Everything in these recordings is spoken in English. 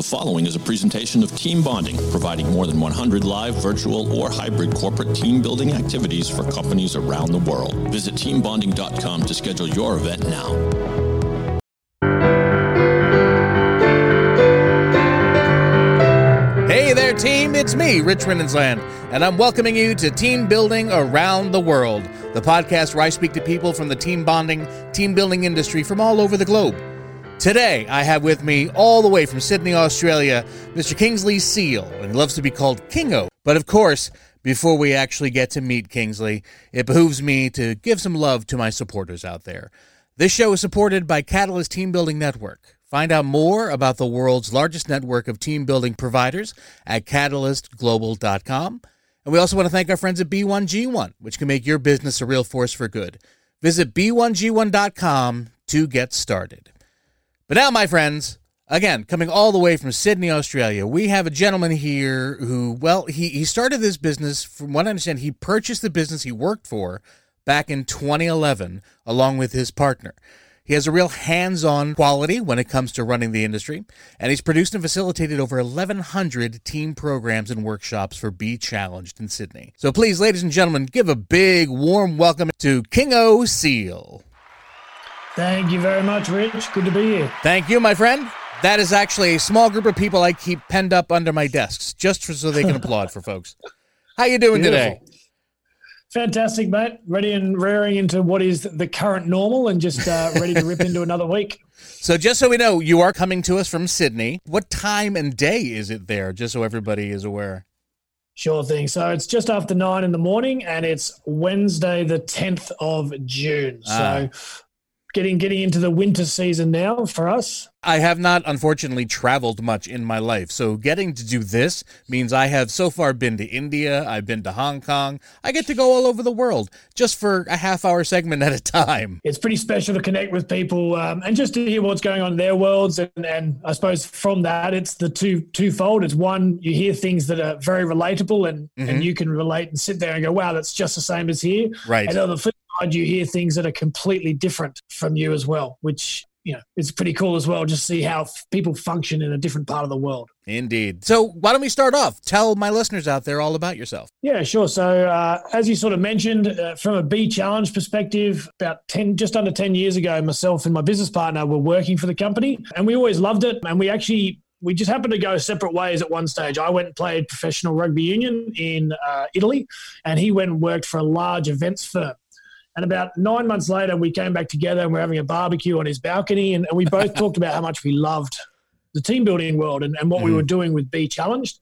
The following is a presentation of Team Bonding, providing more than 100 live, virtual, or hybrid corporate team building activities for companies around the world. Visit teambonding.com to schedule your event now. Hey there, team. It's me, Rich Renensland, and I'm welcoming you to Team Building Around the World, the podcast where I speak to people from the team bonding, team building industry from all over the globe. Today, I have with me, all the way from Sydney, Australia, Mr. Kingsley Seal, and he loves to be called Kingo. But of course, before we actually get to meet Kingsley, it behooves me to give some love to my supporters out there. This show is supported by Catalyst Team Building Network. Find out more about the world's largest network of team building providers at catalystglobal.com. And we also want to thank our friends at B1G1, which can make your business a real force for good. Visit B1G1.com to get started. But now, my friends, again, coming all the way from Sydney, Australia, we have a gentleman here who, well, he started this business, from what I understand, he purchased the business he worked for back in 2011 along with his partner. He has a real hands-on quality when it comes to running the industry, and he's produced and facilitated over 1,100 team programs and workshops for Be Challenged in Sydney. So please, ladies and gentlemen, give a big, warm welcome to Kingo Seal. Thank you very much, Rich. Good to be here. Thank you, my friend. That is actually a small group of people I keep penned up under my desks just so they can applaud for folks. How you doing today? Fantastic, mate. Ready and raring into what is the current normal and just ready to rip into another week. So just so we know, you are coming to us from Sydney. What time and day is it there, just so everybody is aware? Sure thing. So it's just after 9 in the morning, and it's Wednesday the 10th of June. So getting into the winter season now for us. I have not, unfortunately, traveled much in my life, so getting to do this means I have so far been to India, I've been to Hong Kong, I get to go all over the world, just for a half-hour segment at a time. It's pretty special to connect with people and just to hear what's going on in their worlds, and I suppose from that, it's the twofold. It's one, you hear things that are very relatable, and you can relate and sit there and go, wow, that's just the same as here. Right. And on the flip side, you hear things that are completely different from you as well, which... you know, it's pretty cool as well just to see how people function in a different part of the world. Indeed. So why don't we start off? Tell my listeners out there all about yourself. Yeah, sure. So as you sort of mentioned, from a Be Challenged perspective, about just under 10 years ago, myself and my business partner were working for the company, and we always loved it. And we just happened to go separate ways at one stage. I went and played professional rugby union in Italy, and he went and worked for a large events firm. And about 9 months later, we came back together and we're having a barbecue on his balcony. And we both talked about how much we loved the team building world and what we were doing with Be Challenged.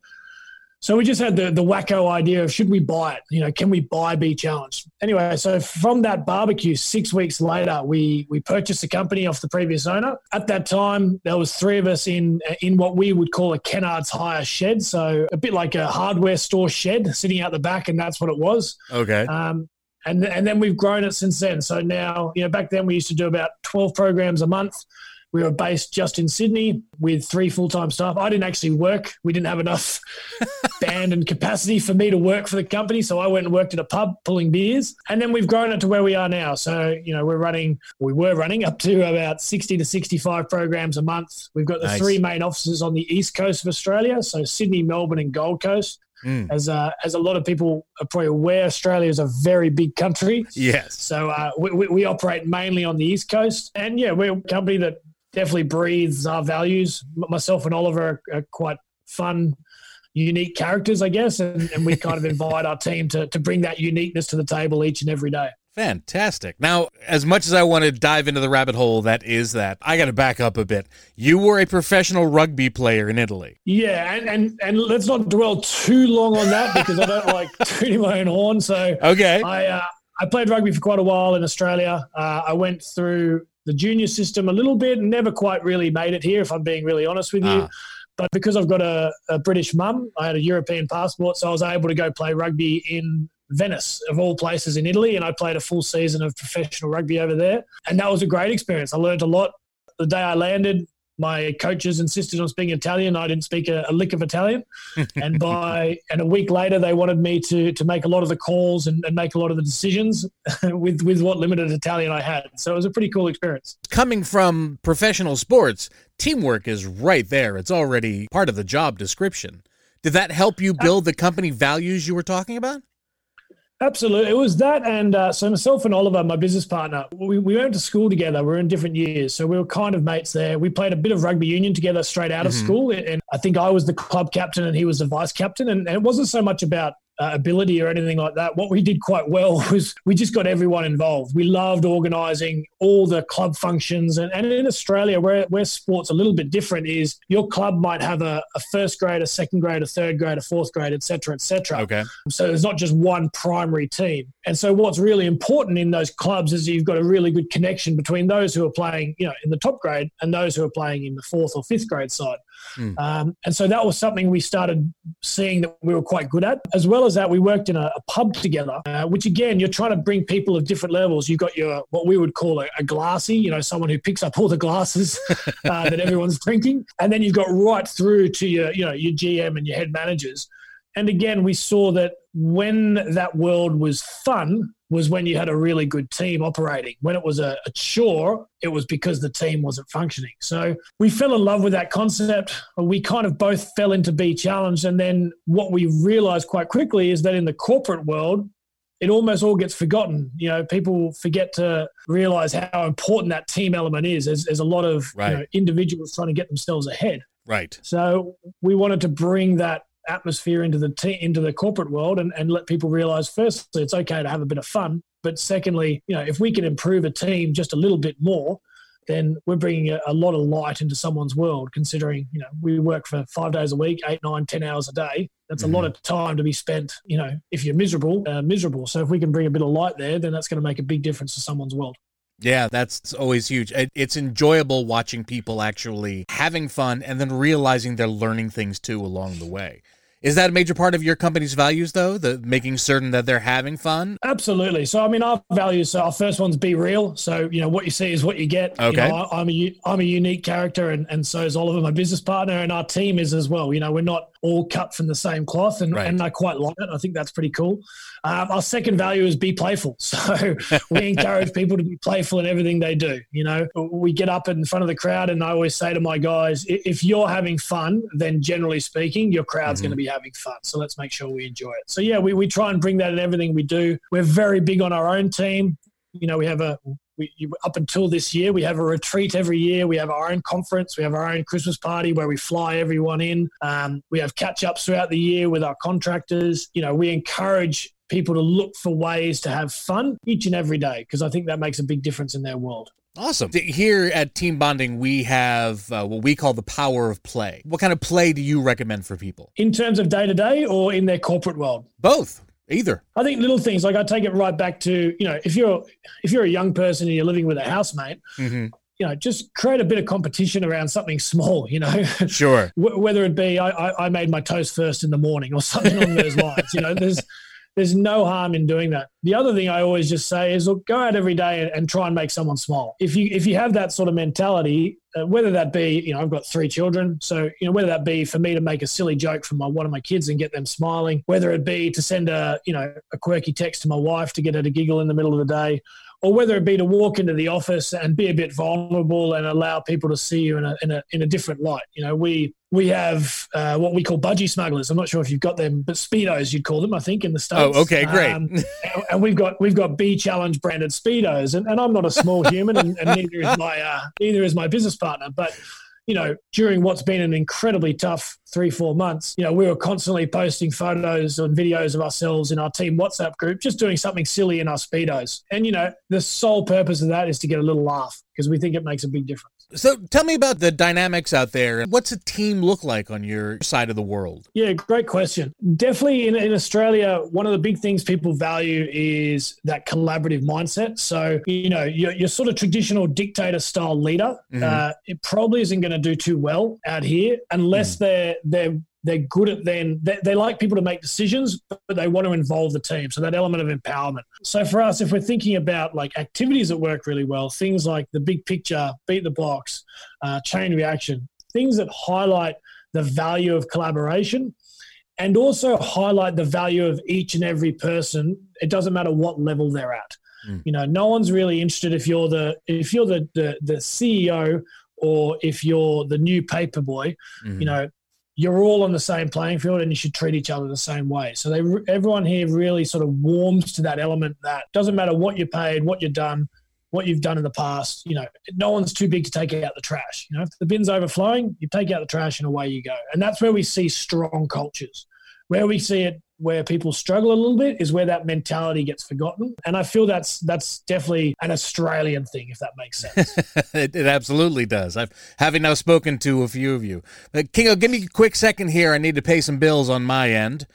So we just had the wacko idea of, should we buy it? You know, can we buy Be Challenged? Anyway, so from that barbecue, 6 weeks later, we purchased the company off the previous owner. At that time, there was three of us in what we would call a Kennard's Hire shed. So a bit like a hardware store shed sitting out the back, and that's what it was. Okay. And then we've grown it since then. So now, you know, back then we used to do about 12 programs a month. We were based just in Sydney with 3 full-time staff. I didn't actually work. We didn't have enough band and capacity for me to work for the company. So I went and worked at a pub pulling beers. And then we've grown it to where we are now. So, you know, we were running up to about 60 to 65 programs a month. We've got the 3 main offices on the east coast of Australia. So Sydney, Melbourne and Gold Coast. Mm. As a lot of people are probably aware, Australia is a very big country. Yes. So we operate mainly on the East Coast. And, yeah, we're a company that definitely breathes our values. Myself and Oliver are quite fun, unique characters, I guess, and we kind of invite our team to bring that uniqueness to the table each and every day. Fantastic. Now, as much as I want to dive into the rabbit hole that, I got to back up a bit. You were a professional rugby player in Italy. Yeah, and let's not dwell too long on that because I don't like tooting my own horn. So okay. I played rugby for quite a while in Australia. I went through the junior system a little bit and never quite really made it here, if I'm being really honest with you. But because I've got a British mum, I had a European passport, so I was able to go play rugby in Venice, of all places in Italy, and I played a full season of professional rugby over there, and that was a great experience. I learned a lot. The day I landed, my coaches insisted on speaking Italian. I didn't speak a lick of Italian. And a week later, they wanted me to make a lot of the calls and make a lot of the decisions with what limited Italian I had. So it was a pretty cool experience. Coming from professional sports, teamwork is right there. It's already part of the job description. Did that help you build the company values you were talking about? Absolutely. It was that. And so myself and Oliver, my business partner, we went to school together. We were in different years. So we were kind of mates there. We played a bit of rugby union together straight out of school. And I think I was the club captain and he was the vice captain. And it wasn't so much about ability or anything like that. What we did quite well was we just got everyone involved. We loved organising all the club functions. And in Australia, where sport's a little bit different, is your club might have a first grade, a second grade, a third grade, a fourth grade, et cetera, et cetera. Okay. So there's not just one primary team. And so what's really important in those clubs is you've got a really good connection between those who are playing, you know, in the top grade and those who are playing in the fourth or fifth grade side. And so that was something we started seeing that we were quite good at. As well as that, we worked in a pub together, which again, you're trying to bring people of different levels. You've got your, what we would call a glassy, you know, someone who picks up all the glasses that everyone's drinking. And then you've got right through to your, you know, your GM and your head managers. And again, we saw that when that world was fun was when you had a really good team operating. When it was a chore, it was because the team wasn't functioning. So we fell in love with that concept. We kind of both fell into Be Challenged. And then what we realized quite quickly is that in the corporate world, it almost all gets forgotten. You know, people forget to realize how important that team element is. There's a lot of you know, individuals trying to get themselves ahead. Right. So we wanted to bring that atmosphere into the corporate world and let people realize, firstly, it's okay to have a bit of fun, but secondly, you know, if we can improve a team just a little bit more, then we're bringing a lot of light into someone's world, considering, you know, we work for 5 days a week, 8, 9, 10 hours a day. That's a lot of time to be spent, you know, if you're miserable. So if we can bring a bit of light there, then that's going to make a big difference to someone's world. Yeah, that's always huge. It's enjoyable watching people actually having fun and then realizing they're learning things too along the way. Is that a major part of your company's values, though, the making certain that they're having fun? Absolutely. So, I mean, our values, so our first one's be real. So, you know, what you see is what you get. Okay. You know, I'm a unique character, and so is Oliver, my business partner, and our team is as well. You know, we're not all cut from the same cloth, and I quite like it. I think that's pretty cool. Our second value is be playful. So we encourage people to be playful in everything they do. You know, we get up in front of the crowd, and I always say to my guys, if you're having fun, then generally speaking, your crowd's going to be having fun. So let's make sure we enjoy it. So yeah, we try and bring that in everything we do. We're very big on our own team. You know, up until this year, we have a retreat every year. We have our own conference. We have our own Christmas party where we fly everyone in. We have catch-ups throughout the year with our contractors. You know, we encourage people to look for ways to have fun each and every day, because I think that makes a big difference in their world. Awesome. Here at Team Bonding, we have what we call the power of play. What kind of play do you recommend for people? In terms of day-to-day or in their corporate world? Both. Either. I think little things, like I take it right back to, you know, if you're a young person and you're living with a housemate, you know, just create a bit of competition around something small, you know. Sure. Whether it be I made my toast first in the morning or something along those lines. You know, there's no harm in doing that. The other thing I always just say is, look, go out every day and try and make someone smile. If you have that sort of mentality, whether that be, you know, I've got 3 children, so, you know, whether that be for me to make a silly joke for one of my kids and get them smiling, whether it be to send a quirky text to my wife to get her to giggle in the middle of the day, or whether it be to walk into the office and be a bit vulnerable and allow people to see you in a different light. You know, we have what we call budgie smugglers. I'm not sure if you've got them, but Speedos you'd call them, I think, in the States. Oh, okay, great. And we've got Be Challenged branded Speedos, and I'm not a small human, and neither is my business partner, but. You know, during what's been an incredibly tough 3-4 months, you know, we were constantly posting photos and videos of ourselves in our team WhatsApp group, just doing something silly in our Speedos. And, you know, the sole purpose of that is to get a little laugh, because we think it makes a big difference. So tell me about the dynamics out there. What's a team look like on your side of the world? Yeah, great question. Definitely in Australia, one of the big things people value is that collaborative mindset. So, you know, your sort of traditional dictator style leader, it probably isn't going to do too well out here unless they're They're good at then, they like people to make decisions, but they want to involve the team. So that element of empowerment. So for us, if we're thinking about like activities that work really well, things like the big picture, beat the blocks, chain reaction, things that highlight the value of collaboration and also highlight the value of each and every person. It doesn't matter what level they're at. Mm. You know, no one's really interested if you're the CEO or if you're the new paper boy, you know, you're all on the same playing field and you should treat each other the same way. So everyone here really sort of warms to that element that doesn't matter what you're paid, what you've done, in the past. You know, no one's too big to take out the trash. You know, if the bin's overflowing, you take out the trash and away you go. And that's where we see strong cultures. Where we see it, where people struggle a little bit is where that mentality gets forgotten. And I feel that's definitely an Australian thing, if that makes sense. It absolutely does. Having now spoken to a few of you. Kingo, give me a quick second here. I need to pay some bills on my end.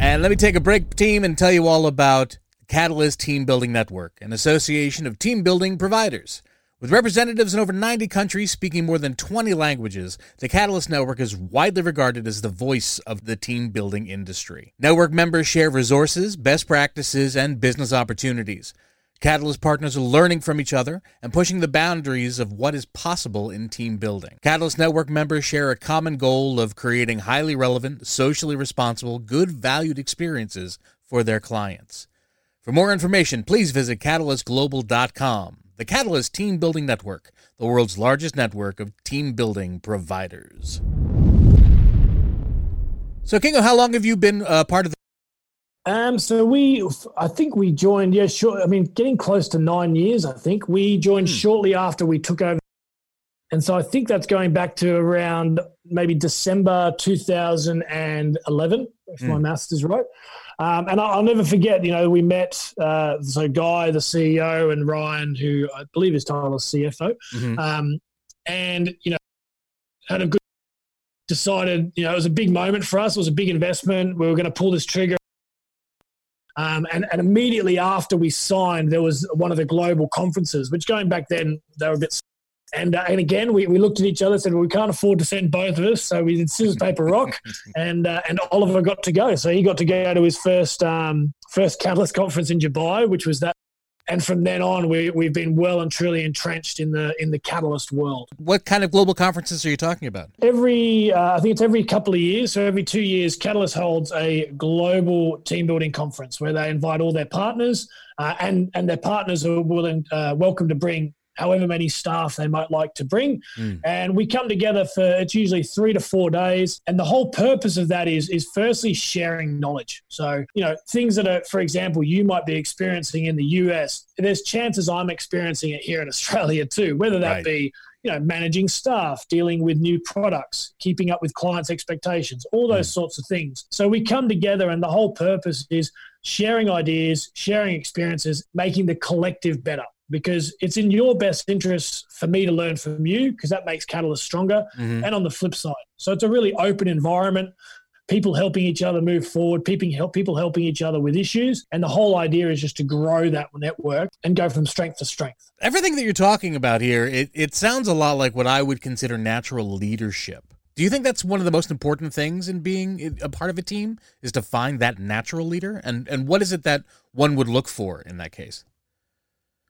And let me take a break, team, and tell you all about Catalyst Team Building Network, an association of team building providers. With representatives in over 90 countries speaking more than 20 languages, the Catalyst Network is widely regarded as the voice of the team-building industry. Network members share resources, best practices, and business opportunities. Catalyst partners are learning from each other and pushing the boundaries of what is possible in team building. Catalyst Network members share a common goal of creating highly relevant, socially responsible, good valued experiences for their clients. For more information, please visit catalystglobal.com. The Catalyst Team Building Network, the world's largest network of team building providers. So, Kingo, how long have you been part of the? I think we joined. Yeah, sure. I mean, getting close to 9 years. I think we joined shortly after we took over, and so I think that's going back to around maybe December 2011, if my maths is right. And I'll never forget, you know, we met, so Guy, the CEO, and Ryan, who I believe his title is CFO, and, you know, decided, you know, it was a big moment for us. It was a big investment. We were going to pull this trigger. And immediately after we signed, there was one of the global conferences, which going back then, they were a bit. And again, we looked at each other and said, well, we can't afford to send both of us. So we did scissors, paper, rock. And Oliver got to go. So he got to go to his first Catalyst conference in Dubai, which was that. And from then on, we've been well and truly entrenched in the Catalyst world. What kind of global conferences are you talking about? I think it's every couple of years. So every 2 years, Catalyst holds a global team building conference where they invite all their partners and their partners are welcome to bring however many staff they might like to bring. And we come together for, it's usually 3 to 4 days. And the whole purpose of that is firstly sharing knowledge. So, you know, things that are, for example, you might be experiencing in the US, there's chances I'm experiencing it here in Australia too, whether that be, you know, managing staff, dealing with new products, keeping up with clients' expectations, all those sorts of things. So we come together and the whole purpose is sharing ideas, sharing experiences, making the collective better. Because it's in your best interest for me to learn from you because that makes Catalyst stronger and on the flip side. So it's a really open environment, people helping each other move forward, people helping each other with issues. And the whole idea is just to grow that network and go from strength to strength. Everything that you're talking about here, it sounds a lot like what I would consider natural leadership. Do you think that's one of the most important things in being a part of a team is to find that natural leader? And what is it that one would look for in that case?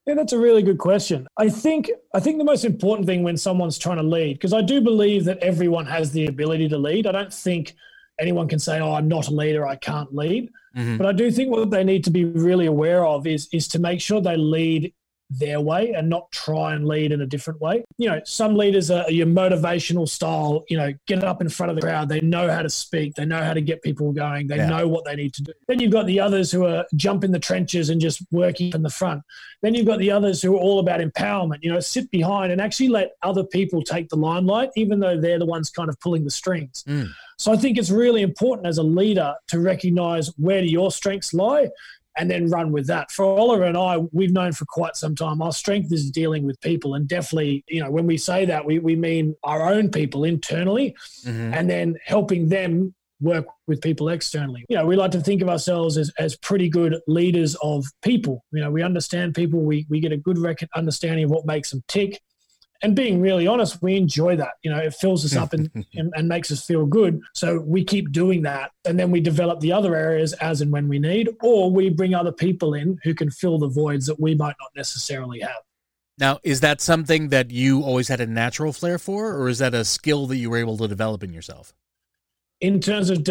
Yeah, that's a really good question. I think the most important thing when someone's trying to lead, because I do believe that everyone has the ability to lead. I don't think anyone can say, oh, I'm not a leader, I can't lead. But I do think what they need to be really aware of is to make sure they lead their way and not try and lead in a different way. You know, some leaders are your motivational style, you know, get up in front of the crowd. They know how to speak. They know how to get people going. They know what they need to do. Then you've got the others who are jump in the trenches and just working from the front. Then you've got the others who are all about empowerment, you know, sit behind and actually let other people take the limelight, even though they're the ones kind of pulling the strings. So I think it's really important as a leader to recognize where do your strengths lie and then run with that. For Oliver and I, we've known for quite some time, our strength is dealing with people. And definitely, you know, when we say that, we mean our own people internally and then helping them work with people externally. You know, we like to think of ourselves as pretty good leaders of people. You know, we understand people. We get a good understanding of what makes them tick. And being really honest, we enjoy that. You know, it fills us up and makes us feel good. So we keep doing that. And then we develop the other areas as and when we need, or we bring other people in who can fill the voids that we might not necessarily have. Now, is that something that you always had a natural flair for, or is that a skill that you were able to develop in yourself? In terms of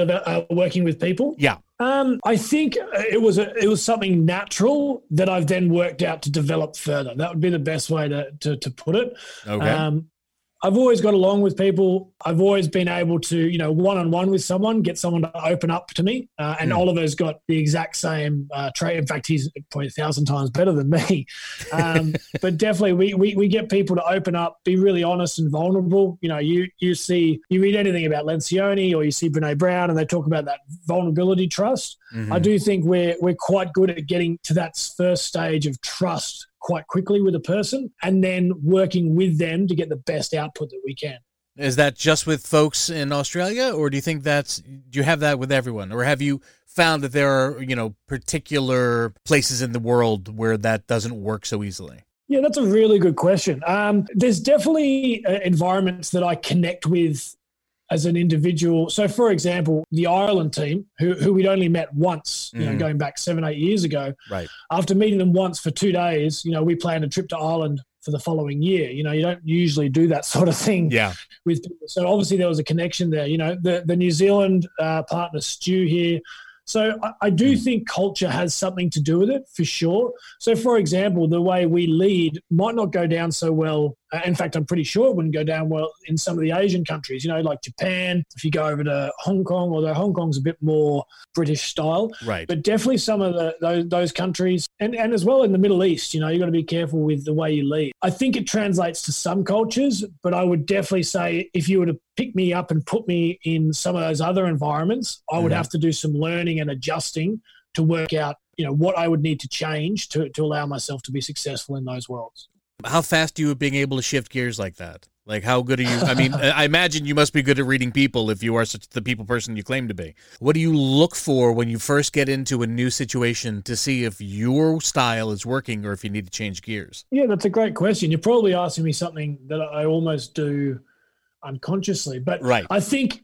working with people? Yeah. I think it was something natural that I've then worked out to develop further. That would be the best way to put it. Okay. I've always got along with people. I've always been able to, you know, one-on-one with someone, get someone to open up to me. And Oliver's got the exact same trait. In fact, he's probably 1,000 times better than me. But definitely we get people to open up, be really honest and vulnerable. You know, you read anything about Lencioni or you see Brené Brown and they talk about that vulnerability trust. Mm-hmm. I do think we're quite good at getting to that first stage of trust quite quickly with a person and then working with them to get the best output that we can. Is that just with folks in Australia, or do you think do you have that with everyone, or have you found that there are, you know, particular places in the world where that doesn't work so easily? Yeah, that's a really good question. There's definitely environments that I connect with as an individual. So for example, the Ireland team, who we'd only met once, you know, going back 7-8 years ago. Right. After meeting them once for 2 days, you know, we planned a trip to Ireland for the following year. You know, you don't usually do that sort of thing with people. So obviously there was a connection there. You know, the New Zealand partner Stu here. So I do think culture has something to do with it, for sure. So, for example, the way we lead might not go down so well. In fact, I'm pretty sure it wouldn't go down well in some of the Asian countries, you know, like Japan, if you go over to Hong Kong, although Hong Kong's a bit more British style. Right. But definitely some of those countries, and as well in the Middle East, you know, you've got to be careful with the way you lead. I think it translates to some cultures, but I would definitely say if you were to pick me up and put me in some of those other environments, I would have to do some learning and adjusting to work out, you know, what I would need to change to allow myself to be successful in those worlds. How fast are you being able to shift gears like that? Like, how good are you? I mean, I imagine you must be good at reading people if you are such the people person you claim to be. What do you look for when you first get into a new situation to see if your style is working or if you need to change gears? Yeah, that's a great question. You're probably asking me something that I almost do unconsciously, but right. I think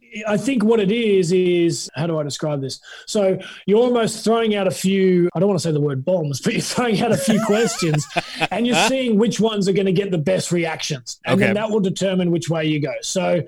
what it is how do I describe this? So you're almost throwing out a few, I don't want to say the word bombs, but you're throwing out a few questions and you're seeing which ones are going to get the best reactions. And then that will determine which way you go. So,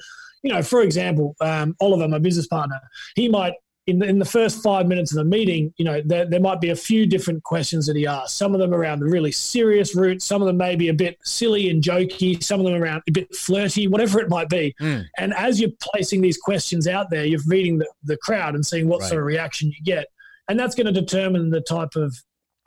you know, for example, Oliver, my business partner, he might, in the first 5 minutes of the meeting, you know, there might be a few different questions that he asks. Some of them around the really serious route. Some of them maybe a bit silly and jokey. Some of them around a bit flirty, whatever it might be. And as you're placing these questions out there, you're reading the crowd and seeing what sort of reaction you get. And that's going to determine the type of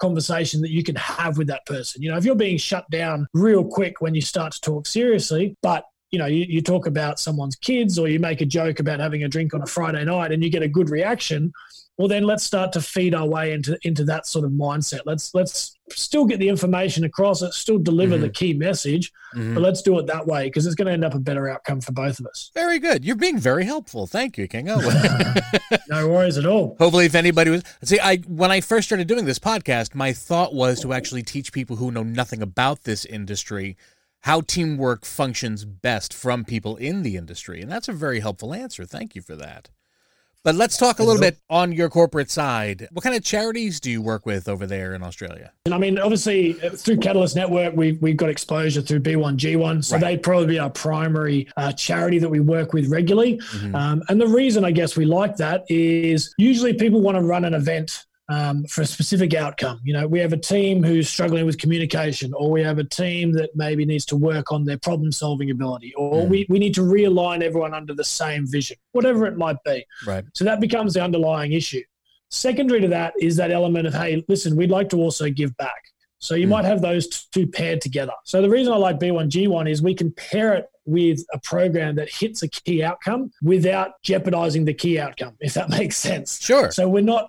conversation that you can have with that person. You know, if you're being shut down real quick when you start to talk seriously, but you know, you talk about someone's kids or you make a joke about having a drink on a Friday night and you get a good reaction, well, then let's start to feed our way into that sort of mindset. Let's still get the information across, let's still deliver the key message, but let's do it that way because it's going to end up a better outcome for both of us. Very good. You're being very helpful. Thank you, King. No worries at all. Hopefully if anybody was... See, when I first started doing this podcast, my thought was to actually teach people who know nothing about this industry how teamwork functions best from people in the industry. And that's a very helpful answer. Thank you for that. But let's talk a little bit on your corporate side. What kind of charities do you work with over there in Australia? And I mean, obviously, through Catalyst Network, we've got exposure through B1G1. So they'd probably be our primary charity that we work with regularly. And the reason, I guess, we like that is usually people want to run an event for a specific outcome. You know, we have a team who's struggling with communication, or we have a team that maybe needs to work on their problem-solving ability, or we need to realign everyone under the same vision, whatever it might be. Right. So that becomes the underlying issue. Secondary to that is that element of, hey, listen, we'd like to also give back. So you might have those two paired together. So the reason I like B1G1 is we can pair it with a program that hits a key outcome without jeopardizing the key outcome, if that makes sense. Sure. So we're not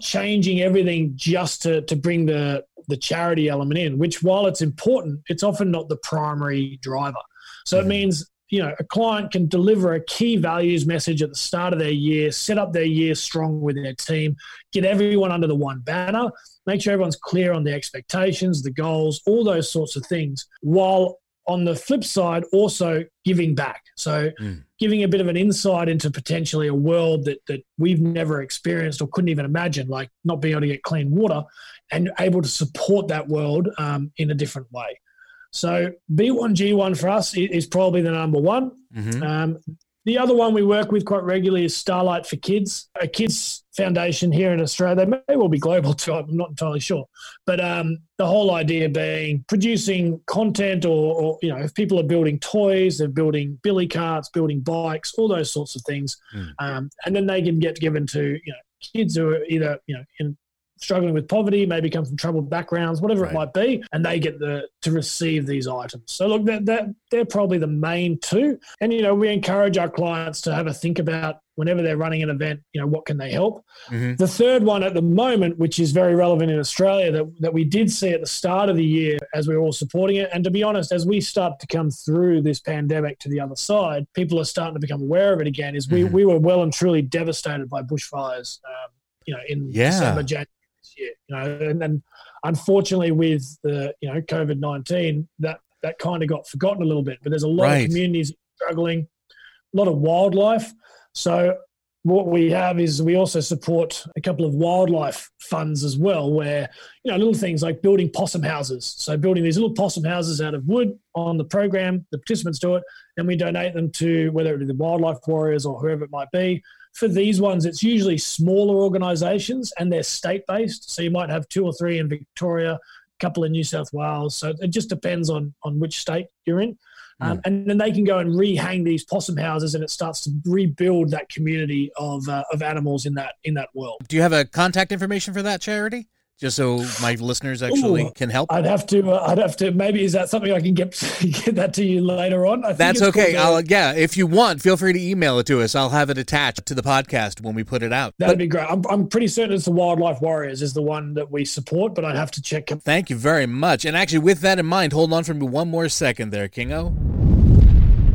changing everything just to bring the charity element in, which while it's important, it's often not the primary driver. So it means, you know, a client can deliver a key values message at the start of their year, set up their year strong with their team, get everyone under the one banner, make sure everyone's clear on the expectations, the goals, all those sorts of things, while on the flip side, also giving back. So giving a bit of an insight into potentially a world that we've never experienced or couldn't even imagine, like not being able to get clean water, and able to support that world in a different way. So B1G1 for us is probably the number one. Mm-hmm. The other one we work with quite regularly is Starlight for Kids, a kids foundation here in Australia. They may well be global too, I'm not entirely sure. But the whole idea being producing content or, you know, if people are building toys, they're building billy carts, building bikes, all those sorts of things. And then they can get given to, you know, kids who are either, you know, in struggling with poverty, maybe come from troubled backgrounds, whatever it might be, and they get to receive these items. So look, they're probably the main two. And, you know, we encourage our clients to have a think about whenever they're running an event, you know, what can they help? Mm-hmm. The third one at the moment, which is very relevant in Australia, that we did see at the start of the year as we were all supporting it. And to be honest, as we start to come through this pandemic to the other side, people are starting to become aware of it again, is we were well and truly devastated by bushfires, you know, in December, January. Year, you know, and unfortunately with the, you know, COVID-19, that kind of got forgotten a little bit, but there's a lot of communities struggling, a lot of wildlife. So what we have is we also support a couple of wildlife funds as well, where, you know, little things like building possum houses. So building these little possum houses out of wood on the program, the participants do it, and we donate them to whether it be the Wildlife Warriors or whoever it might be. For these ones, it's usually smaller organisations and they're state-based. So you might have 2 or 3 in Victoria, a couple in New South Wales. So it just depends on which state you're in. And then they can go and rehang these possum houses, and it starts to rebuild that community of animals in that world. Do you have a contact information for that charity? Just so my listeners actually can help. I'd have to. Maybe is that something I can get that to you later on? I think that's okay. If you want, feel free to email it to us. I'll have it attached to the podcast when we put it out. That'd be great. I'm pretty certain it's the Wildlife Warriors is the one that we support, but I'd have to check. Thank you very much. And actually, with that in mind, hold on for me one more second there, Kingo,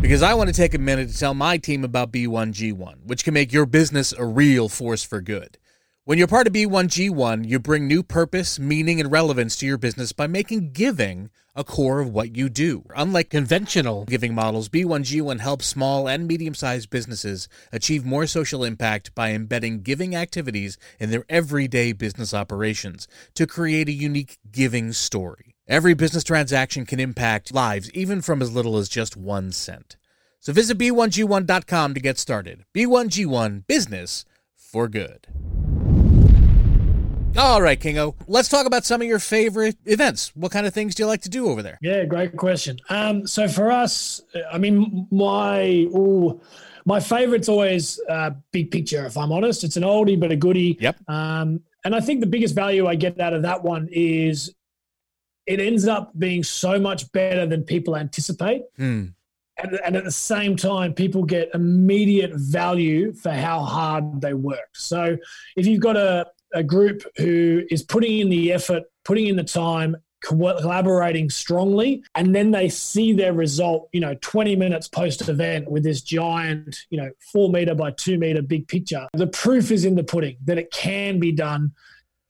because I want to take a minute to tell my team about B1G1, which can make your business a real force for good. When you're part of B1G1, you bring new purpose, meaning, and relevance to your business by making giving a core of what you do. Unlike conventional giving models, B1G1 helps small and medium-sized businesses achieve more social impact by embedding giving activities in their everyday business operations to create a unique giving story. Every business transaction can impact lives, even from as little as just 1 cent. So visit B1G1.com to get started. B1G1, business for good. All right, Kingo, let's talk about some of your favorite events. What kind of things do you like to do over there? Yeah, great question. So for us, I mean, my favorite's always big picture, if I'm honest. It's an oldie but a goodie. Yep. And I think the biggest value I get out of that one is it ends up being so much better than people anticipate. And at the same time, people get immediate value for how hard they worked. So if you've got a group who is putting in the effort, putting in the time, collaborating strongly, and then they see their result, you know, 20 minutes post-event with this giant, you know, 4-meter by 2-meter big picture. The proof is in the pudding that it can be done.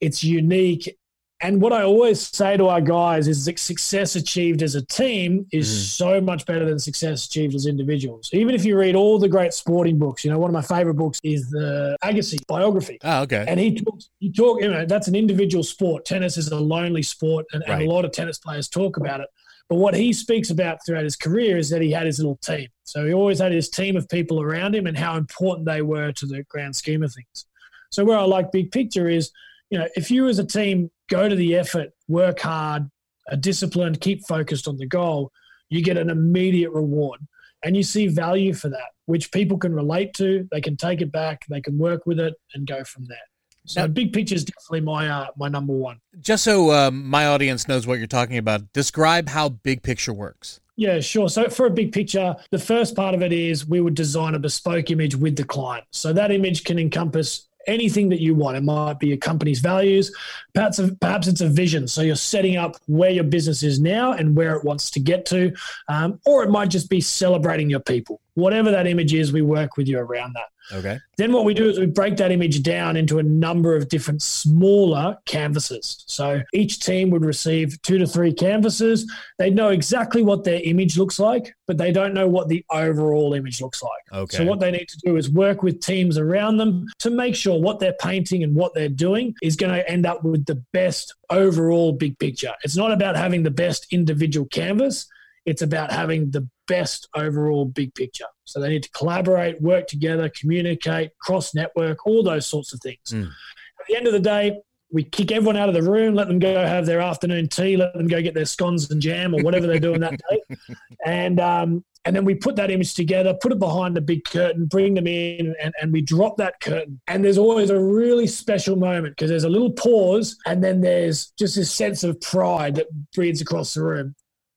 It's unique. And what I always say to our guys is that success achieved as a team is so much better than success achieved as individuals. Even if you read all the great sporting books, you know, one of my favorite books is the Agassi biography. Oh, okay. And he talks, you know, that's an individual sport. Tennis is a lonely sport and a lot of tennis players talk about it. But what he speaks about throughout his career is that he had his little team. So he always had his team of people around him and how important they were to the grand scheme of things. So where I like big picture is, you know, if you as a team go to the effort, work hard, are disciplined, keep focused on the goal, you get an immediate reward. And you see value for that, which people can relate to. They can take it back. They can work with it and go from there. So now, big picture is definitely my number one. Just so my audience knows what you're talking about, describe how big picture works. Yeah, sure. So for a big picture, the first part of it is we would design a bespoke image with the client. So that image can encompass anything that you want. It might be your company's values. Perhaps it's a vision. So you're setting up where your business is now and where it wants to get to. Or it might just be celebrating your people. whatever that image is, we work with you around that. Okay. Then what we do is we break that image down into a number of different smaller canvases. So each team would receive 2 to 3 canvases. They know exactly what their image looks like, but they don't know what the overall image looks like. Okay. So what they need to do is work with teams around them to make sure what they're painting and what they're doing is going to end up with the best overall big picture. It's not about having the best individual canvas. It's about having the best overall big picture. So they need to collaborate, work together, communicate, cross-network, all those sorts of things. Mm. At the end of the day, we kick everyone out of the room, let them go have their afternoon tea, let them go get their scones and jam or whatever they're doing that day. And then we put that image together, put it behind the big curtain, bring them in, and we drop that curtain. And there's always a really special moment because there's a little pause and then there's just this sense of pride that breathes across the room.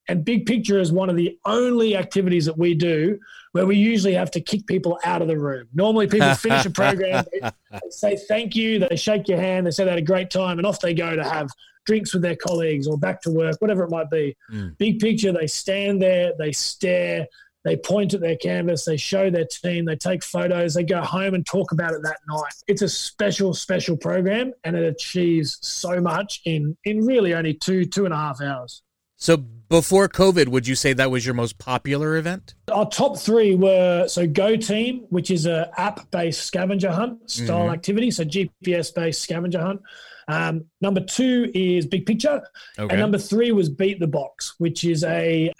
And big picture is one of the only activities that we do where we usually have to kick people out of the room. Normally people finish a program, they say thank you, they shake your hand, they say they had a great time, and off they go to have drinks with their colleagues or back to work, whatever it might be. Mm. Big picture, they stand there, they stare, they point at their canvas, they show their team, they take photos, they go home and talk about it that night. It's a special, special program, and it achieves so much in really only 2.5 hours. So before COVID, would you say that was your most popular event? Our top 3 were, so Go Team, which is an app-based scavenger hunt style mm-hmm. activity, so GPS-based scavenger hunt. Number 2 is Big Picture. Okay. And number 3 was Beat the Box, which is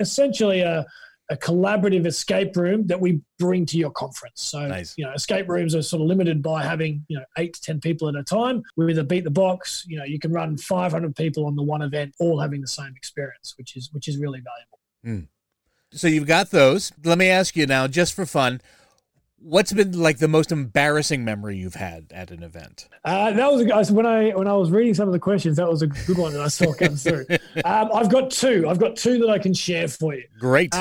essentially a collaborative escape room that we bring to your conference. So, nice. You know, escape rooms are sort of limited by having, 8 to 10 people at a time. We either Beat the Box, you can run 500 people on the one event, all having the same experience, which is really valuable. Mm. So you've got those. Let me ask you now, just for fun, what's been like the most embarrassing memory you've had at an event? That was when I was reading some of the questions. That was a good one that I saw come through. I've got two that I can share for you. Great.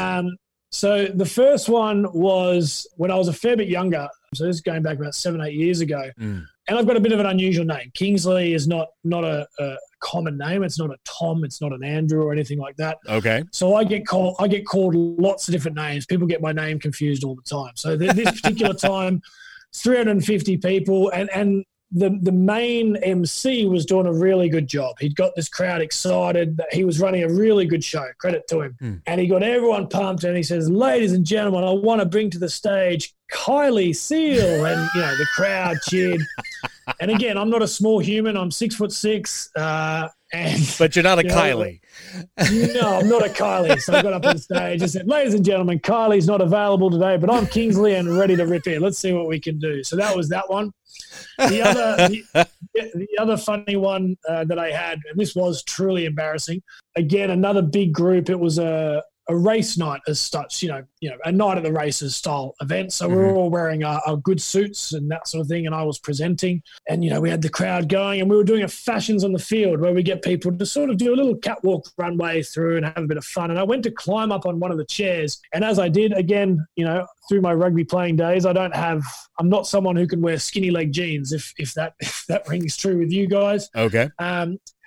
So the first one was when I was a fair bit younger. So this is going back about 7-8 years ago, and I've got a bit of an unusual name. Kingsley is not a common name. It's not a Tom. It's not an Andrew or anything like that. Okay. So I get called lots of different names. People get my name confused all the time. So this particular time, 350 people, and the main MC was doing a really good job. He'd got this crowd excited. He was running a really good show. Credit to him. Mm. And he got everyone pumped. And he says, "Ladies and gentlemen, I want to bring to the stage Kingsley Seal." And the crowd cheered. And again, I'm not a small human. I'm 6'6". But you're not a Kylie. No, I'm not a Kylie. So I got up on stage and said, "Ladies and gentlemen, Kylie's not available today, but I'm Kingsley and ready to rip in. Let's see what we can do." So that was that one. The other funny one that I had, and this was truly embarrassing. Again, another big group. It was a race night as such, a night at the races style event. So we were all wearing our good suits and that sort of thing. And I was presenting and, we had the crowd going and we were doing a fashions on the field where we get people to sort of do a little catwalk runway through and have a bit of fun. And I went to climb up on one of the chairs. And as I did, again, through my rugby playing days, I'm not someone who can wear skinny leg jeans, if that rings true with you guys. Okay.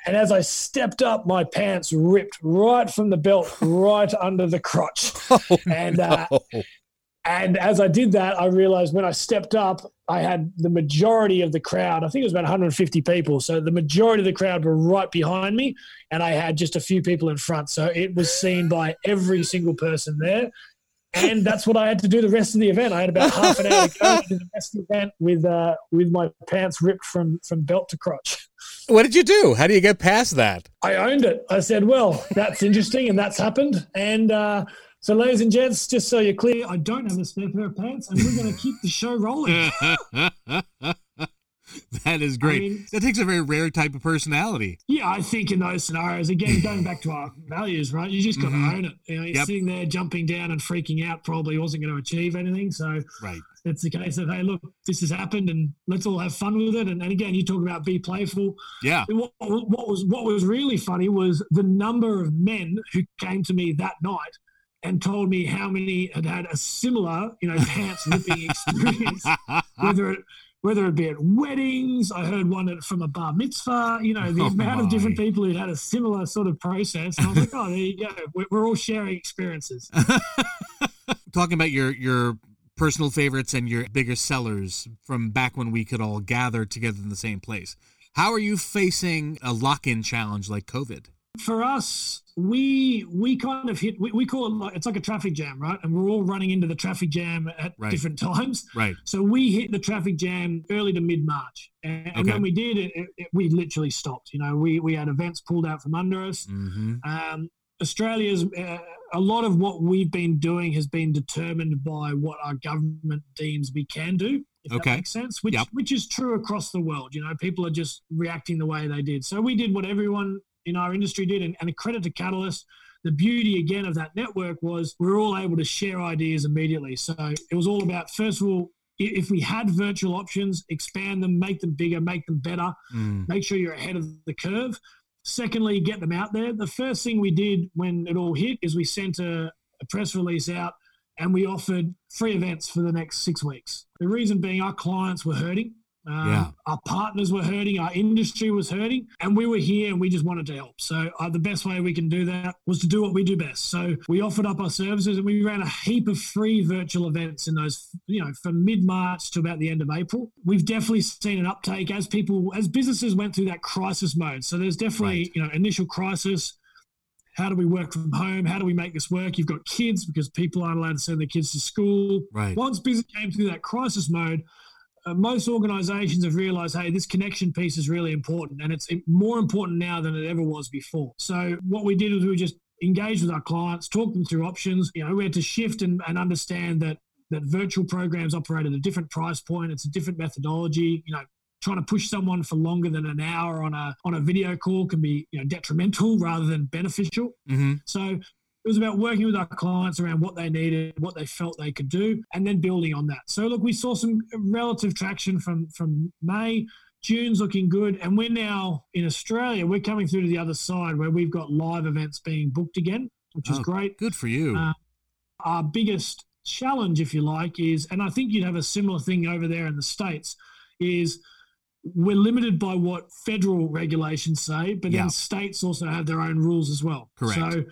And as I stepped up, my pants ripped right from the belt, right under the crotch. Oh, and as I did that, I realized when I stepped up, I had the majority of the crowd. I think it was about 150 people. So the majority of the crowd were right behind me, and I had just a few people in front. So it was seen by every single person there. And that's what I had to do the rest of the event. I had about half an hour to go to the rest of the event with my pants ripped from belt to crotch. What did you do? How do you get past that? I owned it. I said, well, that's interesting, and that's happened. And so, ladies and gents, just so you're clear, I don't have a spare pair of pants, and we're going to keep the show rolling. That is great. That takes a very rare type of personality. Yeah, I think in those scenarios, again, going back to our values, right? You just got to own it. You're sitting there jumping down and freaking out probably wasn't going to achieve anything. So It's the case of, hey, look, this has happened and let's all have fun with it. And again, you talk about be playful. Yeah. What was really funny was the number of men who came to me that night and told me how many had had a similar, pants ripping experience, whether it be at weddings. I heard one from a bar mitzvah, the amount of different people who'd had a similar sort of process. And I was like, oh, there you go. We're all sharing experiences. talking about your personal favorites and your bigger sellers from back when we could all gather together in the same place, how are you facing a lock-in challenge like COVID? For us, we kind of hit, we call it, like, it's like a traffic jam, right? And we're all running into the traffic jam at different times. Right. So we hit the traffic jam early to mid-March. And when we did, we literally stopped. You know, we had events pulled out from under us. Mm-hmm. Australia's, a lot of what we've been doing has been determined by what our government deems we can do, if that makes sense, which is true across the world. You know, people are just reacting the way they did. So we did what everyone in our industry did, and a credit to Catalyst. The beauty, again, of that network was we were all able to share ideas immediately. So it was all about, first of all, if we had virtual options, expand them, make them bigger, make them better, make sure you're ahead of the curve. Secondly, get them out there. The first thing we did when it all hit is we sent a press release out and we offered free events for the next 6 weeks. The reason being our clients were hurting. Our partners were hurting, our industry was hurting, and we were here and we just wanted to help. So the best way we can do that was to do what we do best. So we offered up our services and we ran a heap of free virtual events in those, you know, from mid-March to about the end of April. We've definitely seen an uptake as people, as businesses went through that crisis mode. So there's definitely, you know, initial crisis. How do we work from home? How do we make this work? You've got kids because people aren't allowed to send their kids to school. Right. Once business came through that crisis mode, most organizations have realized, hey, this connection piece is really important, and it's more important now than it ever was before. So what we did was we just engaged with our clients, talked them through options. You know, we had to shift and understand that virtual programs operate at a different price point. It's a different methodology. You know, trying to push someone for longer than an hour on a video call can be, you know, detrimental rather than beneficial. Mm-hmm. So it was about working with our clients around what they needed, what they felt they could do, and then building on that. So, look, we saw some relative traction from May. June's looking good. And we're now in Australia, we're coming through to the other side where we've got live events being booked again, which is great. Good for you. Our biggest challenge, if you like, is, and I think you'd have a similar thing over there in the States, is we're limited by what federal regulations say, but then states also have their own rules as well. Correct. So,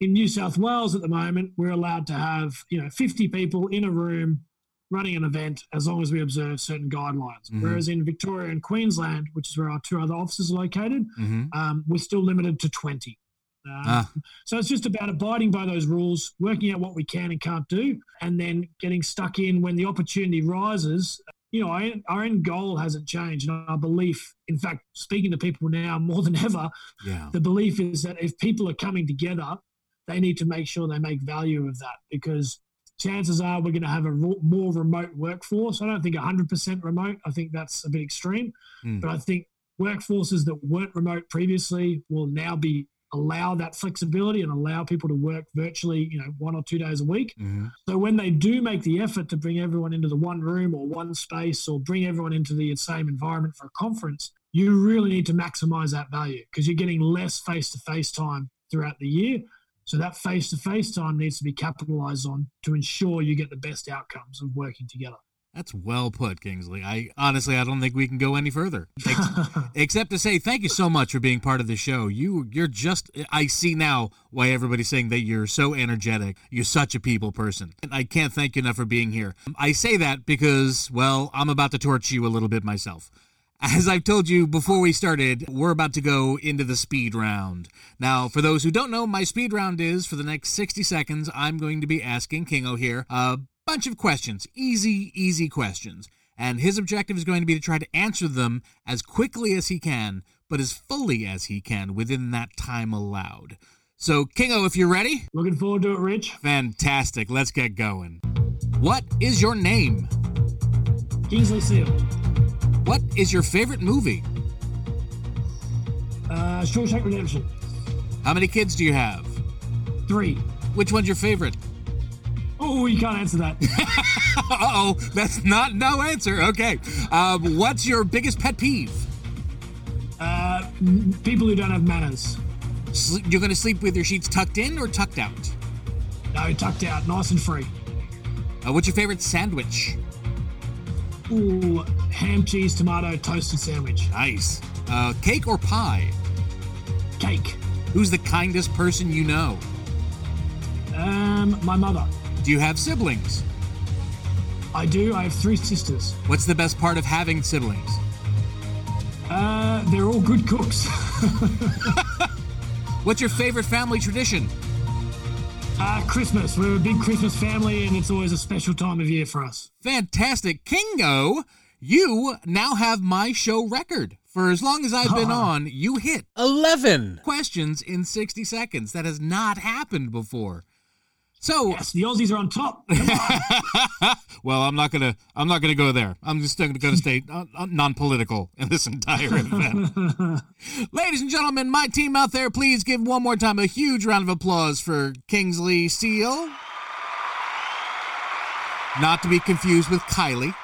in New South Wales at the moment, we're allowed to have, you know, 50 people in a room running an event as long as we observe certain guidelines. Mm-hmm. Whereas in Victoria and Queensland, which is where our two other offices are located, we're still limited to 20. So it's just about abiding by those rules, working out what we can and can't do, and then getting stuck in when the opportunity rises. You know, our end goal hasn't changed. And our belief, in fact, speaking to people now more than ever, the belief is that if people are coming together, they need to make sure they make value of that, because chances are we're going to have a more remote workforce. I don't think 100% remote. I think that's a bit extreme. But I think workforces that weren't remote previously will now allow that flexibility and allow people to work virtually, you know, 1 or 2 days a week. So when they do make the effort to bring everyone into the one room or one space or bring everyone into the same environment for a conference, you really need to maximize that value because you're getting less face-to-face time throughout the year. So that face-to-face time needs to be capitalized on to ensure you get the best outcomes of working together. That's well put, Kingsley. I don't think we can go any further, except to say thank you so much for being part of the show. You're just, I see now why everybody's saying that you're so energetic. You're such a people person. And I can't thank you enough for being here. I say that because, well, I'm about to torture you a little bit myself. As I've told you before we started, we're about to go into the speed round. Now, for those who don't know, my speed round is, for the next 60 seconds, I'm going to be asking Kingo here a bunch of questions, easy questions. And his objective is going to be to try to answer them as quickly as he can, but as fully as he can within that time allowed. So, Kingo, if you're ready. Looking forward to it, Rich. Fantastic. Let's get going. What is your name? Kingsley Seal. What is your favorite movie? Shawshank Redemption. How many kids do you have? 3. Which one's your favorite? Oh, you can't answer that. Uh-oh, that's not no answer. Okay. What's your biggest pet peeve? People who don't have manners. You're going to sleep with your sheets tucked in or tucked out? No, tucked out, nice and free. What's your favorite sandwich? Ooh, ham, cheese, tomato, toasted sandwich. Nice. Cake or pie? Cake. Who's the kindest person you know? My mother. Do you have siblings? I do. I have three sisters. What's the best part of having siblings? They're all good cooks. What's your favorite family tradition? Christmas. We're a big Christmas family, and it's always a special time of year for us. Fantastic. Kingo, you now have my show record. For as long as I've been on, you hit 11 questions in 60 seconds. That has not happened before. So yes, the Aussies are on top. Well, I'm not gonna go there. I'm just going to stay non-political in this entire event. Ladies and gentlemen, my team out there, please give one more time a huge round of applause for Kingsley Seal, not to be confused with Kylie.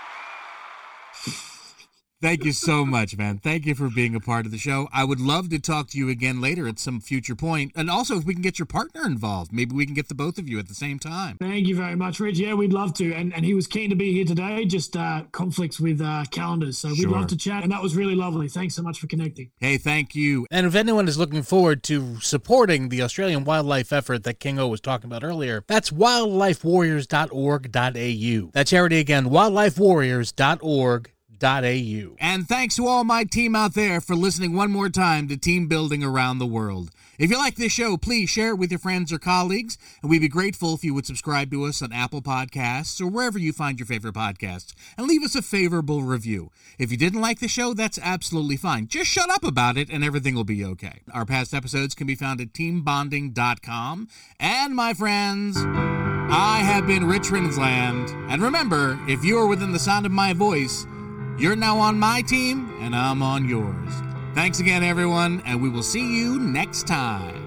Thank you so much, man. Thank you for being a part of the show. I would love to talk to you again later at some future point. And also, if we can get your partner involved, maybe we can get the both of you at the same time. Thank you very much, Rich. Yeah, we'd love to. And he was keen to be here today, just conflicts with calendars. So we'd love to chat. And that was really lovely. Thanks so much for connecting. Hey, thank you. And if anyone is looking forward to supporting the Australian wildlife effort that Kingo was talking about earlier, that's wildlifewarriors.org.au. That charity again, wildlifewarriors.org.au. And thanks to all my team out there for listening one more time to Team Building Around the World. If you like this show, please share it with your friends or colleagues, and we'd be grateful if you would subscribe to us on Apple Podcasts or wherever you find your favorite podcasts, and leave us a favorable review. If you didn't like the show, that's absolutely fine. Just shut up about it, and everything will be okay. Our past episodes can be found at teambonding.com. And my friends, I have been Rich Rinsland, and remember, if you are within the sound of my voice, you're now on my team, and I'm on yours. Thanks again, everyone, and we will see you next time.